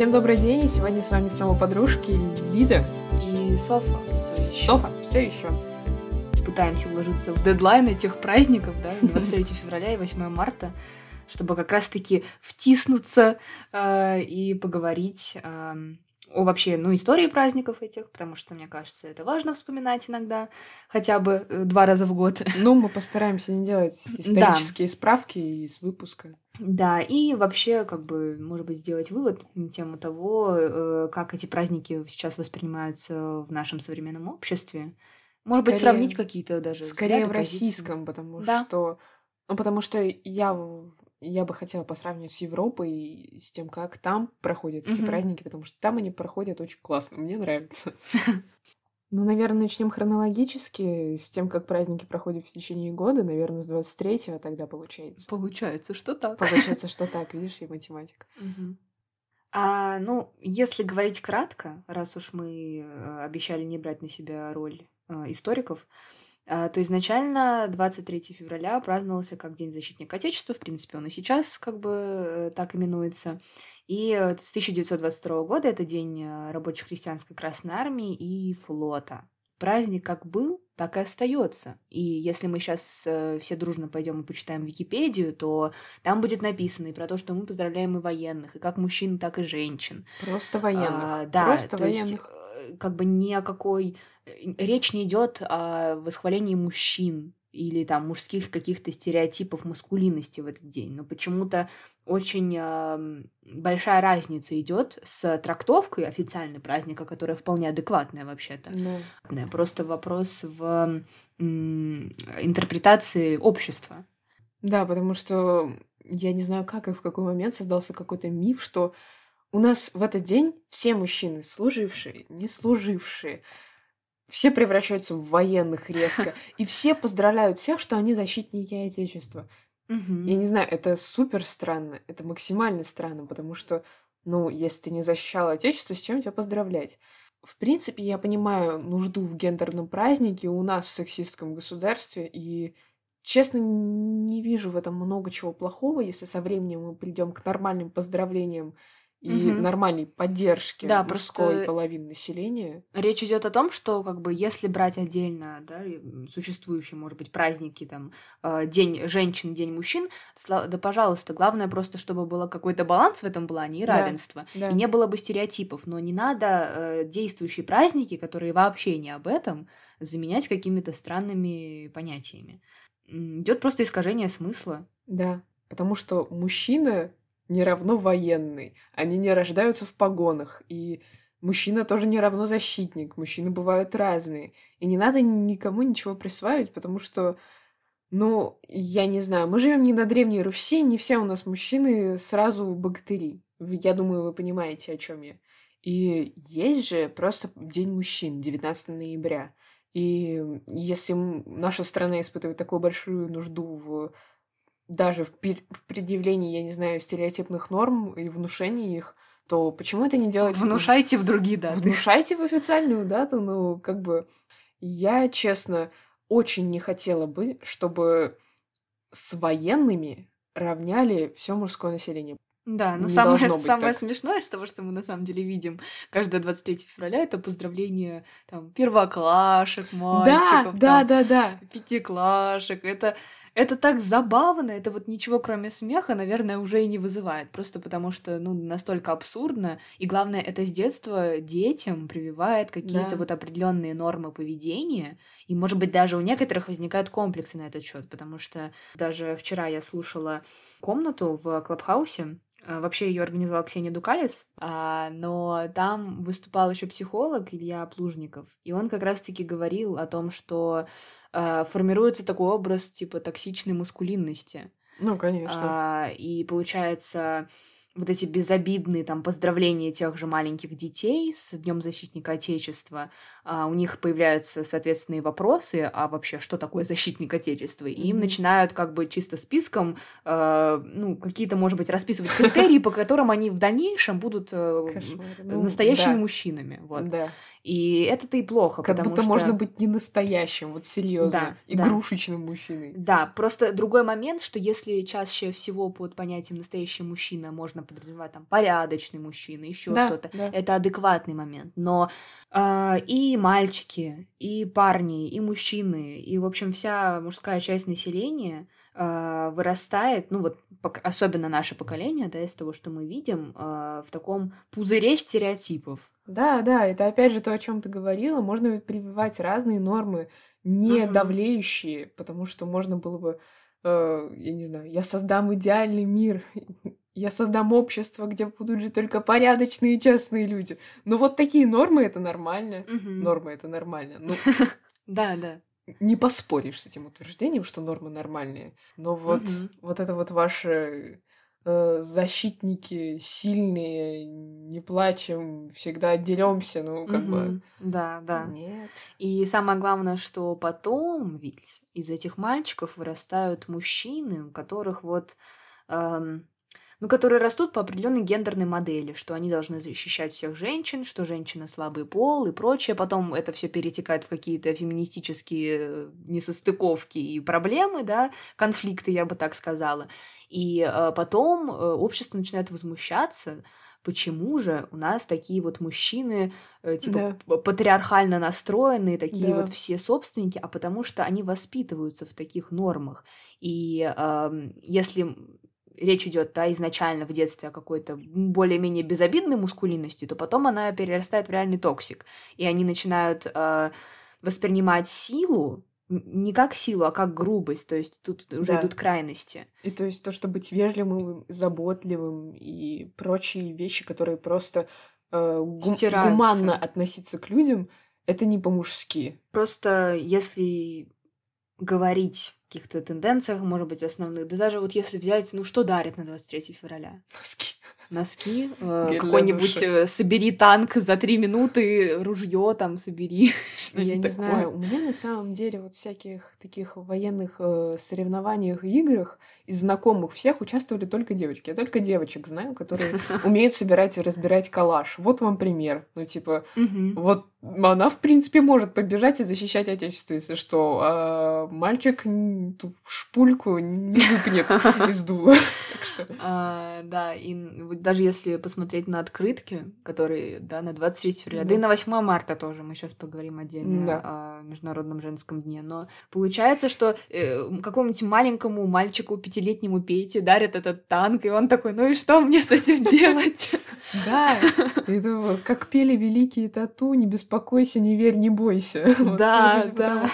Всем добрый день, и сегодня с вами снова подружки Лиза и Софа. Все еще. Пытаемся уложиться в дедлайны тех праздников, да, 23 февраля и 8 марта, чтобы как раз-таки втиснуться и поговорить о вообще, истории праздников этих, потому что, мне кажется, это важно вспоминать иногда, хотя бы 2 раза в год. Мы постараемся не делать исторические справки из выпуска. Да, и вообще, может быть, сделать вывод на тему того, как эти праздники сейчас воспринимаются в нашем современном обществе. Может быть, сравнить какие-то даже скорее взгляды, в российском, потому что я бы хотела по сравнению с Европой и с тем, как там проходят эти праздники, потому что там они проходят очень классно, мне нравится. Наверное, начнем хронологически с тем, как праздники проходят в течение года, наверное, с 23-го тогда получается. Получается, что так, видишь, и математика. Если говорить кратко, раз уж мы обещали не брать на себя роль историков, то изначально 23 февраля праздновался как День защитника Отечества, в принципе, он и сейчас так именуется, и с 1922 года это День рабоче-крестьянской Красной Армии и флота. Праздник как был, так и остается. И если мы сейчас все дружно пойдем и почитаем Википедию, то там будет написано и про то, что мы поздравляем и военных, и как мужчин, так и женщин. Просто военных. Просто военных. Есть, ни о какой речь не идет о восхвалении мужчин или там мужских каких-то стереотипов маскулинности в этот день. Но почему-то очень большая разница идет с трактовкой официального праздника, которая вполне адекватная вообще-то. Да. Просто вопрос в интерпретации общества. Да, потому что я не знаю, как и в какой момент создался какой-то миф, что у нас в этот день все мужчины, служившие, не служившие, все превращаются в военных резко. И все поздравляют всех, что они защитники Отечества. Я не знаю, это супер странно. Это максимально странно, потому что, если ты не защищал Отечество, с чем тебя поздравлять? В принципе, я понимаю нужду в гендерном празднике у нас в сексистском государстве. И, честно, не вижу в этом много чего плохого, если со временем мы придем к нормальным поздравлениям и нормальной поддержки мужской половины населения. Речь идет о том, что если брать отдельно существующие, может быть, праздники, День женщин, День мужчин, да, пожалуйста, главное просто, чтобы был какой-то баланс в этом плане и равенство. Да. И не было бы стереотипов. Но не надо действующие праздники, которые вообще не об этом, заменять какими-то странными понятиями. Идет просто искажение смысла. Да, потому что мужчина не равно военный. Они не рождаются в погонах. И мужчина тоже не равно защитник. Мужчины бывают разные. И не надо никому ничего присваивать, потому что, я не знаю, мы живем не на Древней Руси, не все у нас мужчины сразу богатыри. Я думаю, вы понимаете, о чем я. И есть же просто День мужчин, 19 ноября. И если наша страна испытывает такую большую нужду даже в предъявлении, стереотипных норм и внушении их, то почему это не делать? Внушайте в другие даты. Внушайте в официальную дату, Я, честно, очень не хотела бы, чтобы с военными равняли все мужское население. Да, но самое смешное из того, что мы на самом деле видим каждое 23 февраля, это поздравление первоклашек, мальчиков, пятиклашек. Это так забавно, это ничего кроме смеха, наверное, уже и не вызывает. Просто потому что, настолько абсурдно. И главное, это с детства детям прививает какие-то определенные нормы поведения. И, может быть, даже у некоторых возникают комплексы на этот счет, потому что даже вчера я слушала комнату в ClubHouse. Вообще ее организовала Ксения Дукалис, но там выступал еще психолог Илья Плужников, и он как раз-таки говорил о том, что формируется такой образ токсичной маскулинности. Конечно. И получается, эти безобидные поздравления тех же маленьких детей с Днем защитника Отечества, у них появляются соответственные вопросы, а вообще, что такое защитник Отечества? И им начинают чисто списком какие-то, может быть, расписывать критерии, по которым они в дальнейшем будут настоящими мужчинами. И это-то и плохо, как потому будто что... можно быть ненастоящим, вот серьезно, да, игрушечным мужчиной. Да, просто другой момент, что если чаще всего под понятием «настоящий мужчина» можно подразумевать там порядочный мужчина, еще да, что-то, да. Это адекватный момент. Но и мальчики, и парни, и мужчины, и, в общем, вся мужская часть населения... вырастает, ну вот особенно наше поколение, да, из того, что мы видим, в таком пузыре стереотипов. Да, да, это опять же то, о чем ты говорила, можно прививать разные нормы, не давлеющие, потому что можно было бы, я не знаю, я создам идеальный мир, я создам общество, где будут же только порядочные и честные люди. Но вот такие нормы — это нормально. Нормы — это нормально. Да, да. Не поспоришь с этим утверждением, что нормы нормальные, но вот, вот это вот ваши защитники сильные, не плачем, всегда деремся, ну как бы... Да, да. Нет. И самое главное, что потом ведь из этих мальчиков вырастают мужчины, у которых вот... ну, которые растут по определенной гендерной модели, что они должны защищать всех женщин, что женщины слабый пол и прочее. Потом это все перетекает в какие-то феминистические несостыковки и проблемы, да, конфликты, я бы так сказала. И потом общество начинает возмущаться, почему же у нас такие вот мужчины, типа, да, патриархально настроенные, такие, да, вот все собственники, а потому что они воспитываются в таких нормах. И если... речь идет, да, изначально в детстве о какой-то более-менее безобидной мускулинности, то потом она перерастает в реальный токсик. И они начинают воспринимать силу не как силу, а как грубость. То есть тут уже идут крайности. И то есть то, что быть вежливым, заботливым и прочие вещи, которые просто гуманно относиться к людям, это не по-мужски. Просто если говорить... каких-то тенденциях, может быть, основных. Да даже вот если взять, ну, что дарит на 23 февраля? Носки. Носки. Какой-нибудь собери танк за 3 минуты, ружье там собери. Что я не знаю. У меня на самом деле вот всяких таких военных соревнованиях и играх из знакомых всех участвовали только девочки. Я только девочек знаю, которые умеют собирать и разбирать калаш. Вот вам пример. Ну, типа, вот она, в принципе, может побежать и защищать отечество, если что. А мальчик ту шпульку не выпнет из дула. Да, и даже если посмотреть на открытки, которые, да, на 23 февраля, да и на 8 марта тоже, мы сейчас поговорим отдельно о Международном женском дне, но получается, что какому-нибудь маленькому мальчику, 5-летнему Пете, дарят этот танк, и он такой, ну и что мне с этим делать? Да, как пели великие тату, не беспокойся, не верь, не бойся. Да, да.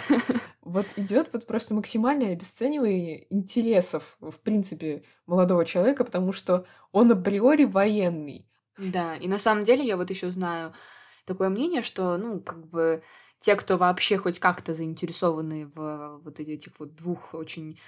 Вот идет вот просто максимальное обесценивание интересов, в принципе, молодого человека, потому что он априори военный. Да, и на самом деле я вот еще знаю такое мнение, что, ну, как бы те, кто вообще хоть как-то заинтересованы в вот этих вот двух очень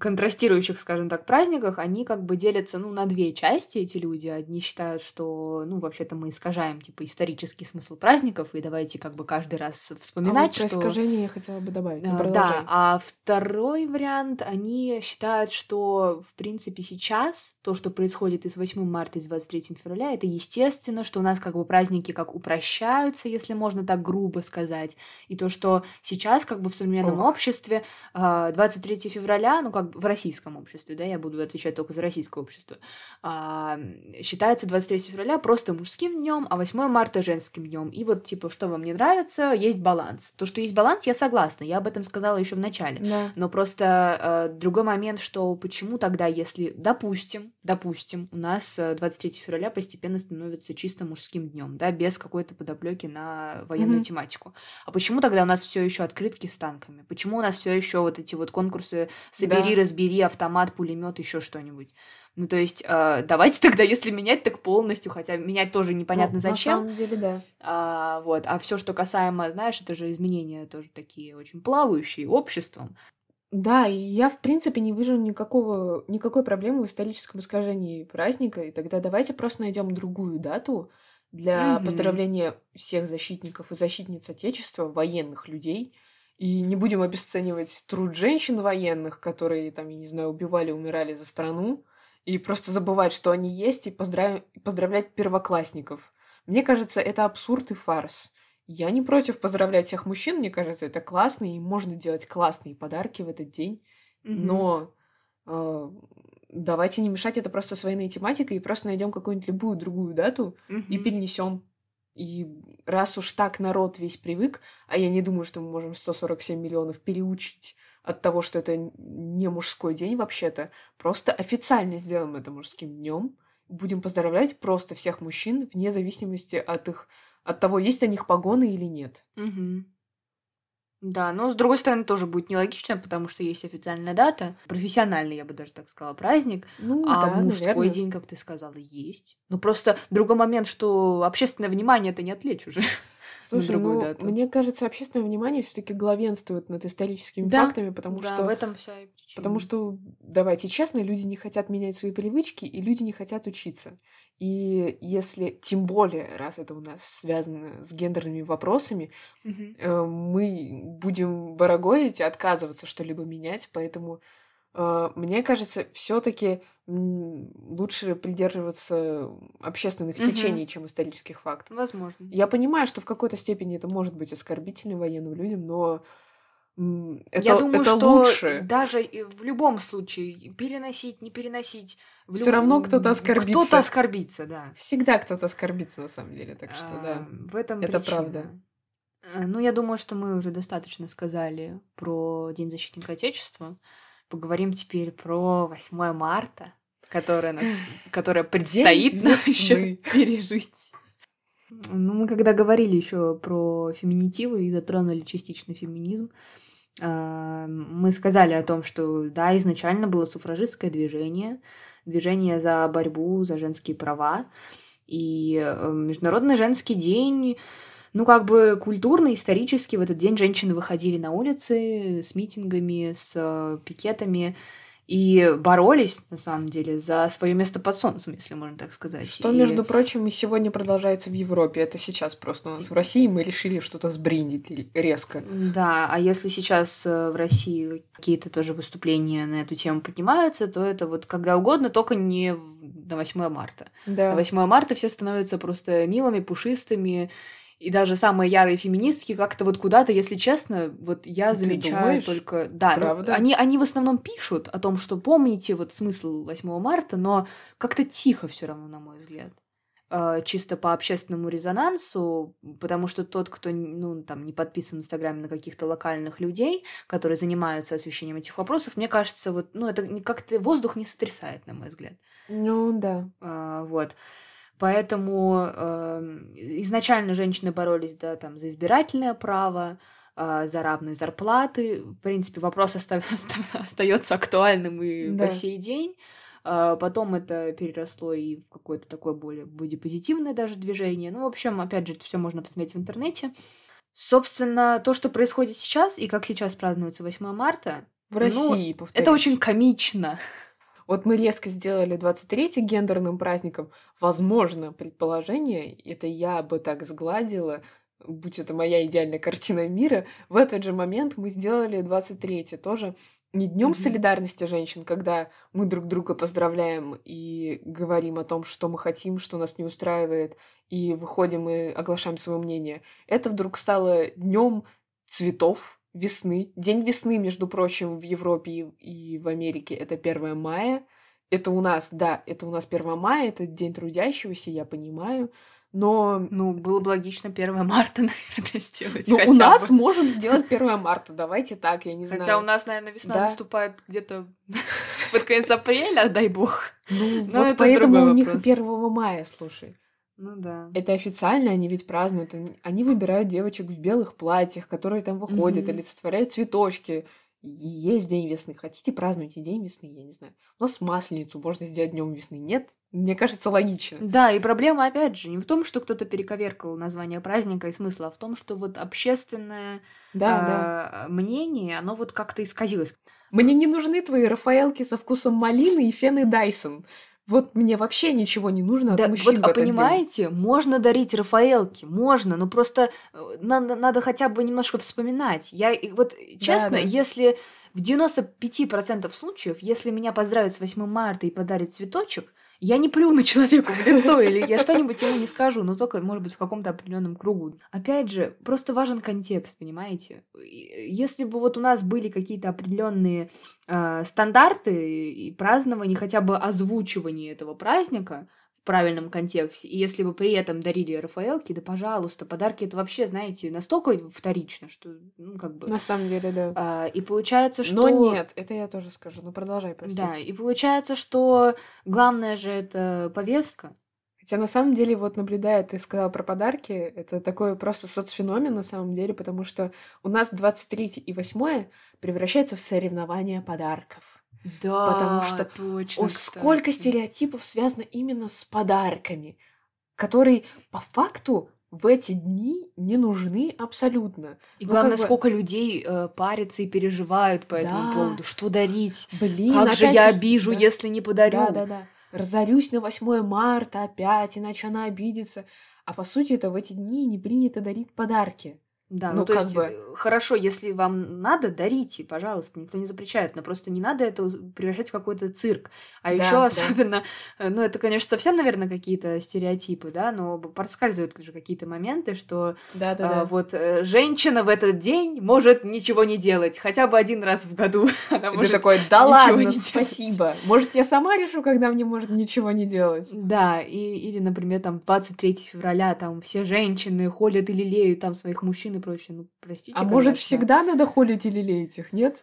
контрастирующих, скажем так, праздниках, они как бы делятся, ну, на две части эти люди. Одни считают, что, ну, вообще-то мы искажаем, типа, исторический смысл праздников, и давайте как бы каждый раз вспоминать, что... про искажение я хотела бы добавить. Да, а второй вариант, они считают, что, в принципе, сейчас то, что происходит и с 8 марта, и с 23 февраля, это естественно, что у нас как бы праздники как упрощаются, если можно так грубо сказать, и то, что сейчас как бы в современном обществе 23 февраля, ну, как бы в российском обществе, да, я буду отвечать только за российское общество, считается 23 февраля просто мужским днем, а 8 марта женским днем. И вот, типа, что вам не нравится, есть баланс. То, что есть баланс, я согласна, я об этом сказала еще в начале. Да. Но просто другой момент, что почему тогда, если, допустим, у нас 23 февраля постепенно становится чисто мужским днем, да, без какой-то подоплеки на военную тематику. А почему тогда у нас все еще открытки с танками? Почему у нас все еще вот эти вот конкурсы собери, разбери, автомат, пулемет, еще что-нибудь. Ну, то есть, давайте тогда, если менять, так полностью, хотя менять тоже непонятно зачем. На самом деле, да. А все, что касаемо, знаешь, это же изменения тоже такие очень плавающие обществом. Да, и я, в принципе, не вижу никакой проблемы в историческом искажении праздника, и тогда давайте просто найдем другую дату для поздравления всех защитников и защитниц Отечества, военных людей. И не будем обесценивать труд женщин военных, которые, там, я не знаю, убивали, умирали за страну, и просто забывать, что они есть, и поздравлять первоклассников. Мне кажется, это абсурд и фарс. Я не против поздравлять всех мужчин, мне кажется, это классно, и можно делать классные подарки в этот день, но давайте не мешать это просто своей тематикой и просто найдем какую-нибудь любую другую дату и перенесем. И раз уж так народ весь привык, а я не думаю, что мы можем 147 миллионов переучить от того, что это не мужской день вообще-то, просто официально сделаем это мужским днем, будем поздравлять просто всех мужчин вне зависимости от того, есть у них погоны или нет. Угу. Да, но с другой стороны тоже будет нелогично, потому что есть официальная дата, профессиональный, я бы даже так сказала, праздник, мужской день, как ты сказала, есть. Ну просто другой момент, что общественное внимание это не отвлечь уже. Слушай, мне кажется, общественное внимание все-таки главенствует над историческими фактами, потому что в этом вся и причина. Потому что, давайте честно, люди не хотят менять свои привычки, и люди не хотят учиться. И если, тем более, раз это у нас связано с гендерными вопросами, мы будем барагозить и отказываться что-либо менять, поэтому, мне кажется, все-таки лучше придерживаться общественных течений, чем исторических фактов. Возможно. Я понимаю, что в какой-то степени это может быть оскорбительно военным людям, но я думаю, что лучше. Даже в любом случае переносить, не переносить. Все равно кто-то оскорбится. Кто-то оскорбится, да. Всегда кто-то оскорбится, на самом деле, так что да. В этом это причина. Правда. Ну, я думаю, что мы уже достаточно сказали про День защитника Отечества. Поговорим теперь про 8 марта, которое предстоит нам еще пережить. Ну, мы когда говорили еще про феминитивы и затронули частично феминизм, мы сказали о том, что да, изначально было суфражистское движение за борьбу за женские права, и Международный женский день. Ну, как бы культурно, исторически в этот день женщины выходили на улицы с митингами, с пикетами и боролись, на самом деле, за свое место под солнцем, если можно так сказать. Что, между прочим, и сегодня продолжается в Европе. Это сейчас просто у нас в России мы решили что-то сбриндить резко. Да, а если сейчас в России какие-то тоже выступления на эту тему поднимаются, то это вот когда угодно, только не на 8 марта. Да. На 8 марта все становятся просто милыми, пушистыми. И даже самые ярые феминистки как-то вот куда-то, если честно, вот я замечаю только... Да, ну, они в основном пишут о том, что помните вот смысл 8 марта, но как-то тихо все равно, на мой взгляд. Чисто по общественному резонансу, потому что тот, кто не подписан в Инстаграме на каких-то локальных людей, которые занимаются освещением этих вопросов, мне кажется, вот, это как-то воздух не сотрясает, на мой взгляд. Ну, да. Вот. Поэтому изначально женщины боролись за избирательное право, за равные зарплаты. В принципе, вопрос остается актуальным и по сей день. Потом это переросло и в какое-то такое более позитивное даже движение. Ну, в общем, опять же, это все можно посмотреть в интернете. Собственно, то, что происходит сейчас и как сейчас празднуется 8 марта... В России, повторюсь. Это очень комично. Вот мы резко сделали 23-й гендерным праздником. Возможно, предположение, это я бы так сгладила, будь это моя идеальная картина мира, в этот же момент мы сделали 23-й тоже не днем солидарности женщин, когда мы друг друга поздравляем и говорим о том, что мы хотим, что нас не устраивает, и выходим и оглашаем свое мнение. Это вдруг стало днем цветов, весны. День весны, между прочим, в Европе и в Америке это 1 мая. Это у нас 1 мая, это День трудящегося, я понимаю, но... Ну, было бы логично 1 марта, наверное, сделать. Ну, у нас можем сделать 1 марта, давайте так, я не знаю. Хотя у нас, наверное, весна наступает где-то под конец апреля, дай бог. Ну, вот поэтому у них 1 мая, слушай. Ну да. Это официально, они ведь празднуют. Они выбирают девочек в белых платьях, которые там выходят, олицетворяют цветочки. И есть День весны. Хотите, празднуйте День весны, я не знаю. У нас Масленицу можно сделать днем весны. Нет? Мне кажется, логично. Да, и проблема, опять же, не в том, что кто-то перековеркал название праздника и смысл, а в том, что вот общественное мнение, оно вот как-то исказилось. Мне не нужны твои рафаэлки со вкусом малины и фены Дайсон. Вот мне вообще ничего не нужно от мужчин вот, в этот день. Понимаете, можно дарить рафаэлки, можно, но просто надо хотя бы немножко вспоминать. Я вот честно, если в 95% случаев, если меня поздравят с 8 марта и подарят цветочек, я не плюну человеку в лицо или я что-нибудь ему не скажу, но только, может быть, в каком-то определенном кругу. Опять же, просто важен контекст, понимаете? Если бы вот у нас были какие-то определенные стандарты и празднования, хотя бы озвучивание этого праздника в правильном контексте, и если бы при этом дарили рафаэлки, да пожалуйста, подарки это вообще, знаете, настолько вторично, что, ну, как бы... На самом деле, да. И получается, что... Но нет, это я тоже скажу, ну, продолжай, прости. Да, и получается, что главное же это повестка. Хотя, на самом деле, вот наблюдая, ты сказала про подарки, это такой просто соцфеномен, на самом деле, потому что у нас 23 и 8 превращается в соревнование подарков. Да, потому что точно, сколько стереотипов связано именно с подарками, которые по факту в эти дни не нужны абсолютно. И главное, как бы... сколько людей парятся и переживают по этому поводу. Что дарить? Блин, как же я обижу, если не подарю? Да. Разорюсь на 8 марта опять, иначе она обидится. А по сути, это в эти дни не принято дарить подарки. Да, ну, то есть, хорошо, если вам надо, дарите, пожалуйста, никто не запрещает, но просто не надо это превращать в какой-то цирк. А еще особенно, ну, это, конечно, совсем, наверное, какие-то стереотипы, да, но проскальзывают же какие-то моменты, что вот женщина в этот день может ничего не делать, хотя бы один раз в году она может такой, да ладно, спасибо, может, я сама решу, когда мне может ничего не делать. Да, или, например, там, 23 февраля, там, все женщины холят и лелеют там своих мужчин и прочее, ну, простите, конечно. Может, всегда надо холить или леять их, нет?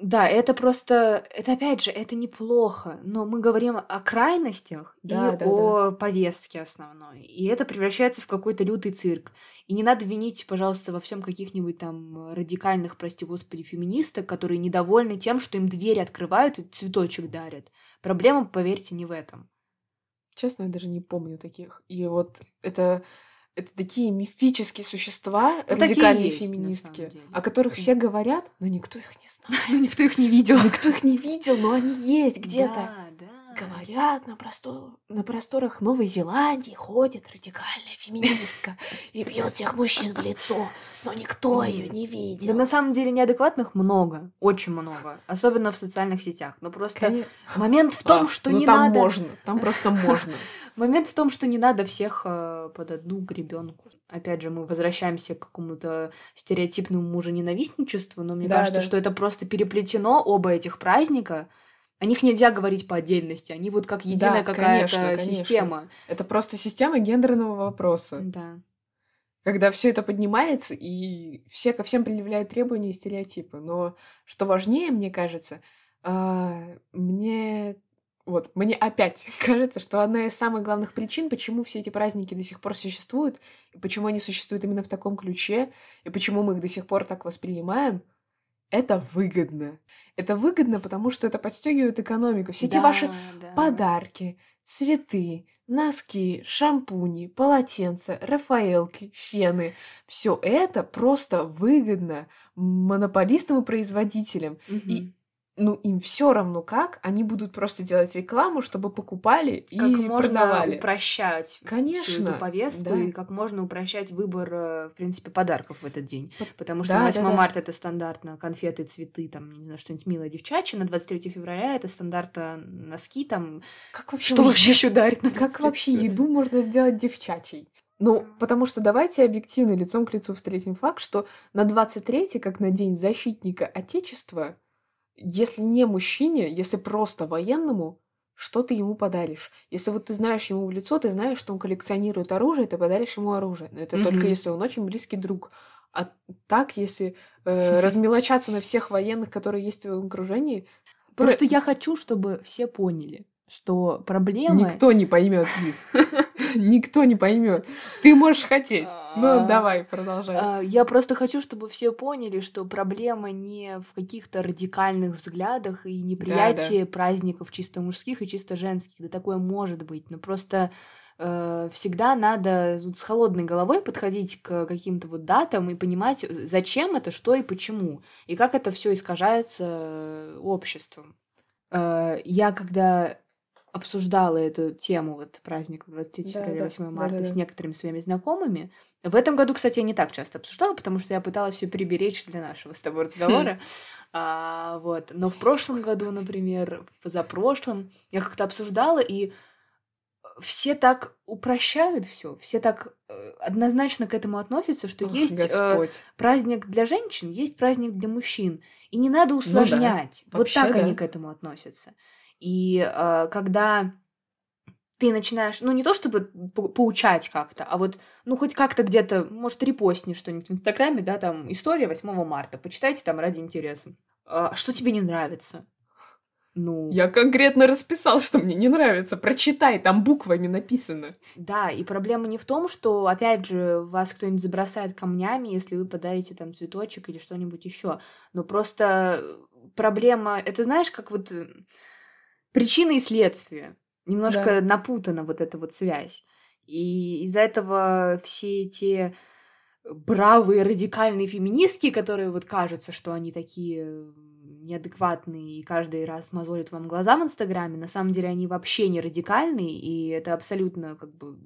Да, это просто... Это, опять же, это неплохо, но мы говорим о крайностях и о повестке основной. И это превращается в какой-то лютый цирк. И не надо винить, пожалуйста, во всем каких-нибудь там радикальных, прости господи, феминисток, которые недовольны тем, что им дверь открывают и цветочек дарят. Проблема, поверьте, не в этом. Честно, я даже не помню таких. И вот это... Это такие мифические существа, ну, радикальные есть, феминистки, о которых все говорят, но никто их не знает. Никто их не видел. Никто их не видел, но они есть где-то. Говорят, на просторах Новой Зеландии ходит радикальная феминистка и бьет всех мужчин в лицо, но никто ее не видел. Да, на самом деле неадекватных много, очень много, особенно в социальных сетях. Но просто момент в том, что не надо... Там можно, там просто можно. Момент в том, что не надо всех под одну гребенку. Опять же, мы возвращаемся к какому-то стереотипному мужененавистничеству, но мне кажется, что это просто переплетено, оба этих праздника. О них нельзя говорить по отдельности, они вот как единая какая-то система. Это просто система гендерного вопроса. Да. Когда все это поднимается, и все ко всем предъявляют требования и стереотипы. Но что важнее, мне кажется, мне опять кажется, что одна из самых главных причин, почему все эти праздники до сих пор существуют, и почему они существуют именно в таком ключе, и почему мы их до сих пор так воспринимаем, это выгодно. Это выгодно, потому что это подстегивает экономику. Все эти ваши подарки, цветы, носки, шампуни, полотенца, рафаэлки, фены. Все это просто выгодно монополистам и производителям. Угу. И им все равно как, они будут просто делать рекламу, чтобы покупали и продавали. Как можно упрощать всю эту повестку и как можно упрощать выбор, в принципе, подарков в этот день. Потому что 8 марта это стандартно конфеты, цветы, там, не знаю, что-нибудь милое девчачье, на 23 февраля это стандартно носки, там... Что вообще еще дарит на 23? Как вообще еду можно сделать девчачьей? Ну, потому что давайте объективно лицом к лицу встретим факт, что на 23-й, как на День защитника Отечества... Если не мужчине, если просто военному, что ты ему подаришь? Если вот ты знаешь ему в лицо, ты знаешь, что он коллекционирует оружие, ты подаришь ему оружие. Но это только если он очень близкий друг. А так, если размелочаться на всех военных, которые есть в твоем окружении... Просто я хочу, чтобы все поняли, что проблема... Никто не поймет, Лиз. Никто не поймет. Ты можешь хотеть. Ну, давай, продолжай. Я просто хочу, чтобы все поняли, что проблема не в каких-то радикальных взглядах и неприятии праздников чисто мужских и чисто женских. Да такое может быть. Но просто всегда надо с холодной головой подходить к каким-то вот датам и понимать, зачем это, что и почему. И как это все искажается обществом. Я когда... обсуждала эту тему вот праздника 23 февраля, 8 марта с некоторыми своими знакомыми. В этом году, кстати, я не так часто обсуждала, потому что я пыталась все приберечь для нашего с тобой разговора. Но в прошлом году, например, позапрошлом, я как-то обсуждала, и все так упрощают все, все так однозначно к этому относятся, что есть праздник для женщин, есть праздник для мужчин. И не надо усложнять. Ну, да. Вообще, вот так да. Они к этому относятся. И когда ты начинаешь, ну, не то чтобы поучать как-то, а вот, ну, хоть как-то где-то, может, репостни что-нибудь в Инстаграме, да, там, история 8 марта, почитайте там ради интереса. Что тебе не нравится? Ну... Я конкретно расписал, что мне не нравится. Прочитай, там буквами написано. Да, и проблема не в том, что, опять же, вас кто-нибудь забросает камнями, если вы подарите там цветочек или что-нибудь еще. Но просто проблема... Это, знаешь, как вот причина и следствие. Немножко да. Напутана вот эта вот связь. И из-за этого все эти бравые радикальные феминистки, которые вот кажутся, что они такие... неадекватные и каждый раз мозолят вам глаза в Инстаграме, на самом деле они вообще не радикальные, и это абсолютно как бы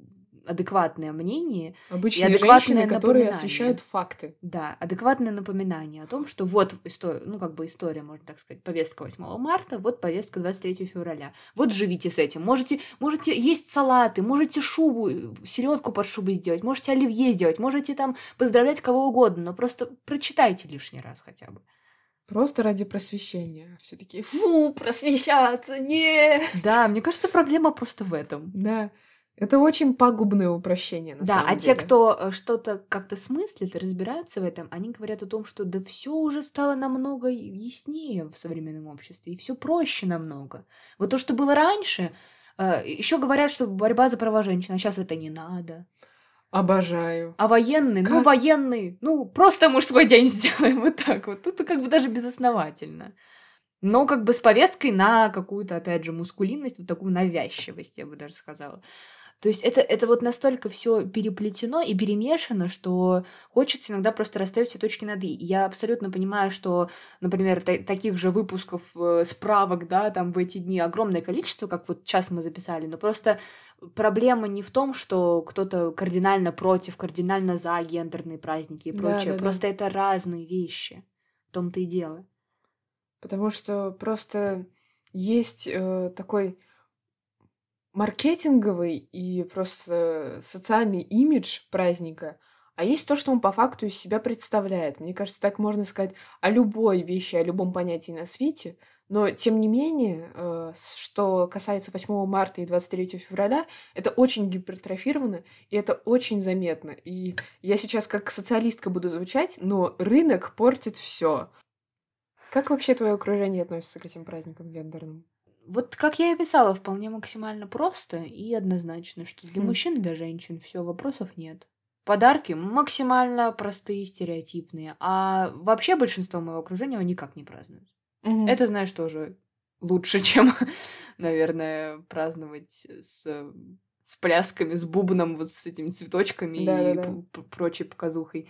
адекватное мнение. Обычные женщины, которые освещают факты. Да, адекватное напоминание о том, что вот история, ну как бы история, можно так сказать, повестка 8 марта, вот повестка 23 февраля. Вот живите с этим. Можете есть салаты, можете шубу, середку под шубой сделать, можете оливье сделать, можете там поздравлять кого угодно, но просто прочитайте лишний раз хотя бы. Просто ради просвещения. Все такие, фу, просвещаться, нет! Да, мне кажется, проблема просто в этом. Да, это очень пагубное упрощение, на самом деле. Да, а те, кто что-то как-то смыслит, разбираются в этом, они говорят о том, что да все уже стало намного яснее в современном обществе, и все проще намного. Вот то, что было раньше, еще говорят, что борьба за права женщин, а сейчас это не надо. Обожаю. А военный? Как? Ну, военный. Ну, просто мужской день сделаем вот так вот. Это как бы даже безосновательно. Но как бы с повесткой на какую-то, опять же, мускулинность, вот такую навязчивость, я бы даже сказала. То есть это вот настолько все переплетено и перемешано, что хочется иногда просто расставить все точки над «и». Я абсолютно понимаю, что, например, таких же выпусков, справок, да, там в эти дни огромное количество, как вот сейчас мы записали, но просто проблема не в том, что кто-то кардинально против, кардинально за гендерные праздники и прочее. Да, да, просто да. Это разные вещи. В том-то и дело. Потому что просто есть такой... маркетинговый и просто социальный имидж праздника, а есть то, что он по факту из себя представляет. Мне кажется, так можно сказать о любой вещи, о любом понятии на свете, но, тем не менее, что касается 8 марта и 23 февраля, это очень гипертрофировано, и это очень заметно. И я сейчас как социалистка буду звучать, но рынок портит все. Как вообще твое окружение относится к этим праздникам гендерным? Вот как я и писала, вполне максимально просто и однозначно, что для мужчин, для женщин все, вопросов нет. Подарки максимально простые, стереотипные. А вообще большинство моего окружения его никак не празднуют. Это, знаешь, тоже лучше, чем, наверное, праздновать с плясками, с бубном, вот с этими цветочками и прочей показухой.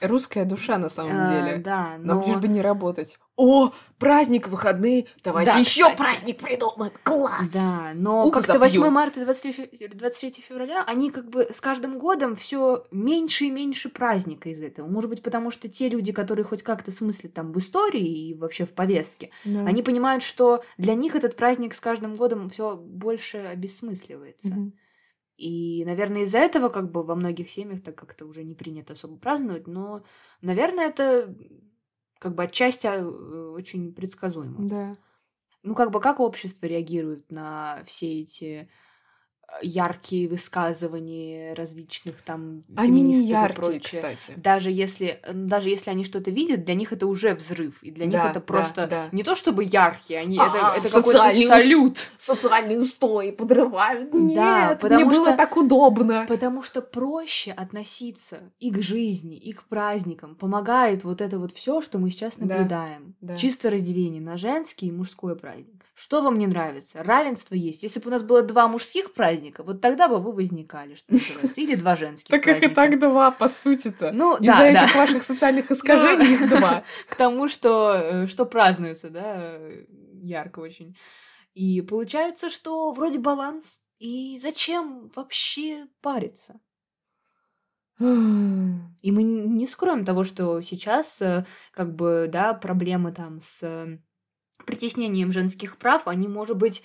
Русская душа, на самом деле. Да, но... Нам лишь бы не работать. О, праздник, выходные, давайте еще праздник придумаем. Класс! Да, но как-то 8 марта и 23 февраля, они как бы с каждым годом все меньше и меньше праздника из этого. Может быть, потому что те люди, которые хоть как-то смыслят там в истории и вообще в повестке, они понимают, что для них этот праздник с каждым годом все больше обесмысливается. И, наверное, из-за этого как бы во многих семьях так как-то уже не принято особо праздновать, но, наверное, это как бы отчасти очень предсказуемо. Да. Ну, как бы как общество реагирует на все эти яркие высказывания различных там феминисток и прочее? Они не яркие, кстати. Даже если они что-то видят, для них это уже взрыв. И для них это просто не то чтобы яркие, они это какой-то салют. Социальные устои подрывают. Нет, мне было так удобно. Потому что проще относиться и к жизни, и к праздникам. Помогает вот это вот все, что мы сейчас наблюдаем. Да. Чисто разделение на женский и мужской праздник. Что вам не нравится? Равенство есть. Если бы у нас было 2 мужских праздника, вот тогда бы вы возникали, что называется. Или 2 женских праздника. Так их и так 2, по сути-то. Ну, из-за этих ваших социальных искажений их 2. К тому, что празднуется, да, ярко очень. И получается, что вроде баланс. И зачем вообще париться? И мы не скроем того, что сейчас, как бы, да, проблемы там с... притеснением женских прав, они, может быть,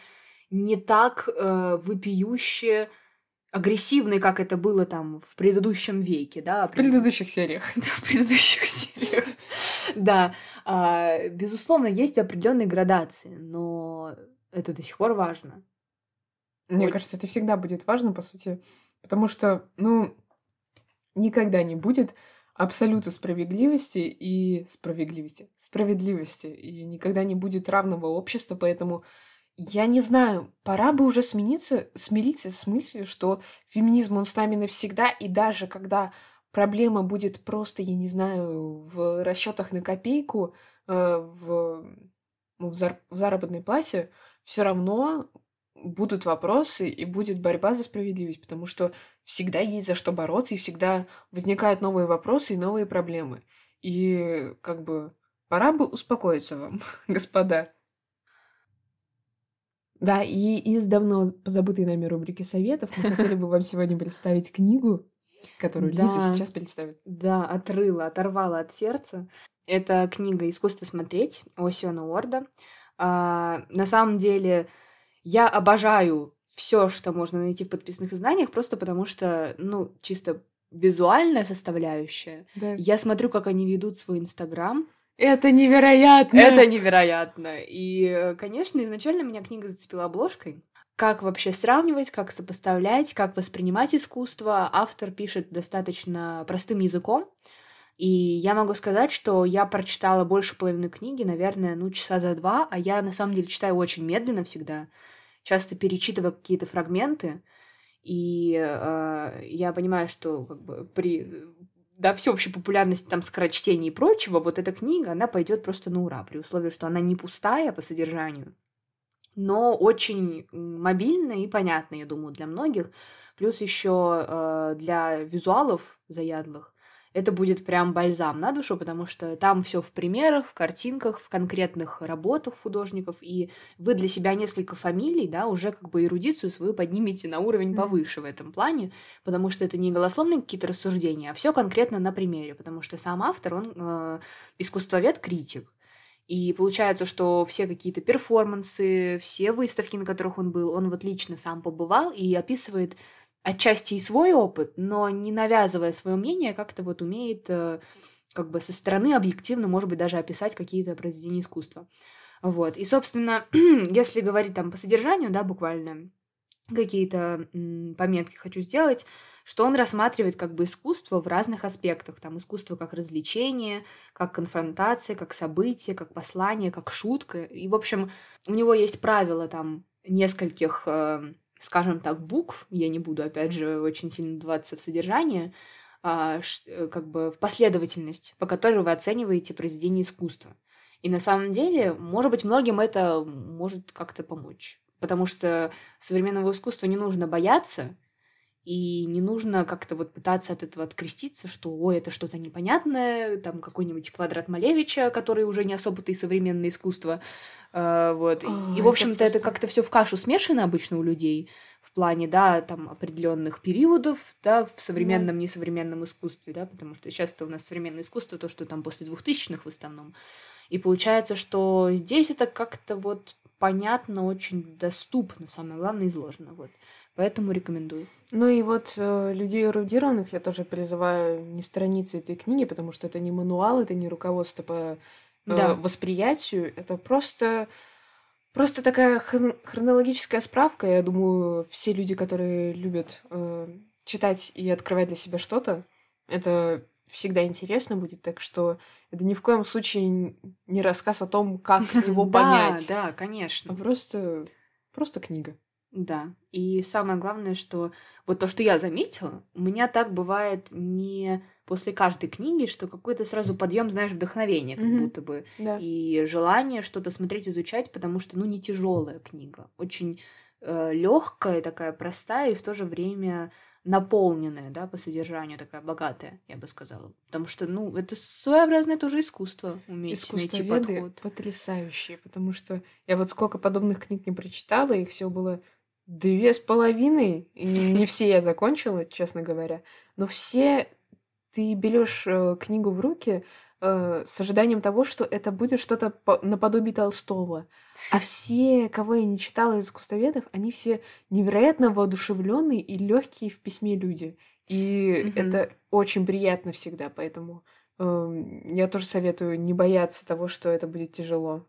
не так вопиюще агрессивной, как это было там в предыдущем веке, да? В предыдущих сериях. Да. Безусловно, есть определенные градации, но это до сих пор важно. Мне кажется, это всегда будет важно, по сути, потому что, никогда не будет абсолюту справедливости, и никогда не будет равного общества, поэтому я не знаю, пора бы уже смириться с мыслью, что феминизм, он с нами навсегда, и даже когда проблема будет просто, я не знаю, в расчетах на копейку, в заработной плате, все равно будут вопросы и будет борьба за справедливость, потому что всегда есть за что бороться, и всегда возникают новые вопросы и новые проблемы. И пора бы успокоиться вам, господа. Да, и из давно позабытой нами рубрики советов мы хотели бы вам сегодня представить книгу, которую Лиза сейчас представит. Да, оторвала от сердца. Это книга «Искусство смотреть» Оссиана Уорда. На самом деле, я обожаю все, что можно найти в подписных изданиях, просто потому что, чисто визуальная составляющая. Да. Я смотрю, как они ведут свой Инстаграм. Это невероятно! И, конечно, изначально меня книга зацепила обложкой. Как вообще сравнивать, как сопоставлять, как воспринимать искусство. Автор пишет достаточно простым языком. И я могу сказать, что я прочитала больше половины книги, наверное, часа за два, а я на самом деле читаю очень медленно всегда, часто перечитываю какие-то фрагменты, и я понимаю, что при всеобщей популярности там скорочтения и прочего, вот эта книга, она пойдет просто на ура, при условии, что она не пустая по содержанию, но очень мобильная и понятная, я думаю, для многих, плюс еще для визуалов заядлых. Это будет прям бальзам на душу, потому что там все в примерах, в картинках, в конкретных работах художников, и вы для себя несколько фамилий, да, уже эрудицию свою поднимете на уровень повыше в этом плане, потому что это не голословные какие-то рассуждения, а все конкретно на примере, потому что сам автор, он искусствовед-критик. И получается, что все какие-то перформансы, все выставки, на которых он был, он лично сам побывал и описывает отчасти и свой опыт, но не навязывая свое мнение, как-то умеет со стороны объективно, может быть, даже описать какие-то произведения искусства. Вот. И, собственно, если говорить по содержанию, да, буквально какие-то пометки хочу сделать, что он рассматривает искусство в разных аспектах. Там искусство как развлечение, как конфронтация, как событие, как послание, как шутка. И, в общем, у него есть правила нескольких... букв, я не буду, опять же, очень сильно вдаваться в содержание, в последовательность, по которой вы оцениваете произведение искусства. И на самом деле, может быть, многим это может как-то помочь, потому что современного искусства не нужно бояться, и не нужно пытаться от этого откреститься, что «Ой, это что-то непонятное», там какой-нибудь квадрат Малевича, который уже не особо-то и современное искусство. Вот. И в общем-то, это как-то все в кашу смешано обычно у людей в плане, да, там, определенных периодов, да, в современном, несовременном искусстве, да, потому что сейчас-то у нас современное искусство, то, что там после 2000-х в основном. И получается, что здесь это как-то понятно, очень доступно, самое главное, изложено, вот. Поэтому рекомендую. Людей эрудированных я тоже призываю не страницы этой книги, потому что это не мануал, это не руководство по восприятию. Это просто такая хронологическая справка. Я думаю, все люди, которые любят читать и открывать для себя что-то, это всегда интересно будет. Так что это ни в коем случае не рассказ о том, как его понять. Да, конечно. А просто книга. Да, и самое главное, что то, что я заметила, у меня так бывает не после каждой книги, что какой-то сразу подъем, знаешь, вдохновение, как будто бы, да. И желание что-то смотреть, изучать, потому что, не тяжелая книга, очень легкая, такая простая и в то же время наполненная, да, по содержанию, такая богатая, я бы сказала, потому что, это своеобразное тоже искусство, уметь найти подход. Искусствоведы потрясающие, потому что я сколько подобных книг не прочитала, их всего было 2,5, и не все я закончила, честно говоря, но все ты берешь книгу в руки, с ожиданием того, что это будет что-то наподобие Толстого. А все, кого я не читала из искусствоведов, они все невероятно воодушевленные и легкие в письме люди. И это очень приятно всегда, поэтому я тоже советую не бояться того, что это будет тяжело.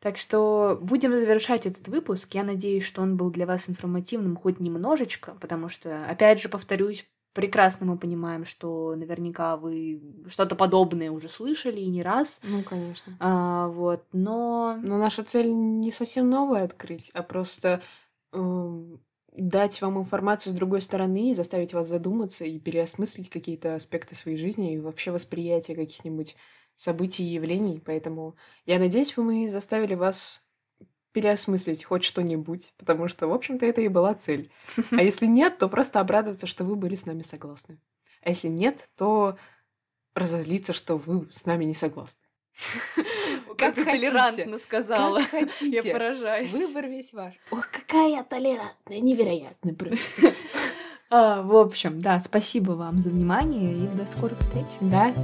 Так что будем завершать этот выпуск. Я надеюсь, что он был для вас информативным хоть немножечко, потому что, опять же, повторюсь, прекрасно мы понимаем, что наверняка вы что-то подобное уже слышали и не раз. Ну, конечно. Вот, но наша цель не совсем новое открыть, а просто дать вам информацию с другой стороны и заставить вас задуматься и переосмыслить какие-то аспекты своей жизни и вообще восприятие каких-нибудь событий и явлений. Поэтому я надеюсь, мы заставили вас переосмыслить хоть что-нибудь, потому что, в общем-то, это и была цель. А если нет, то просто обрадоваться, что вы были с нами согласны. А если нет, то разозлиться, что вы с нами не согласны. Как толерантно сказала. Я поражаюсь. Выбор весь ваш. Ох, какая я толерантная, невероятно просто. В общем, да, спасибо вам за внимание и до скорых встреч. Да.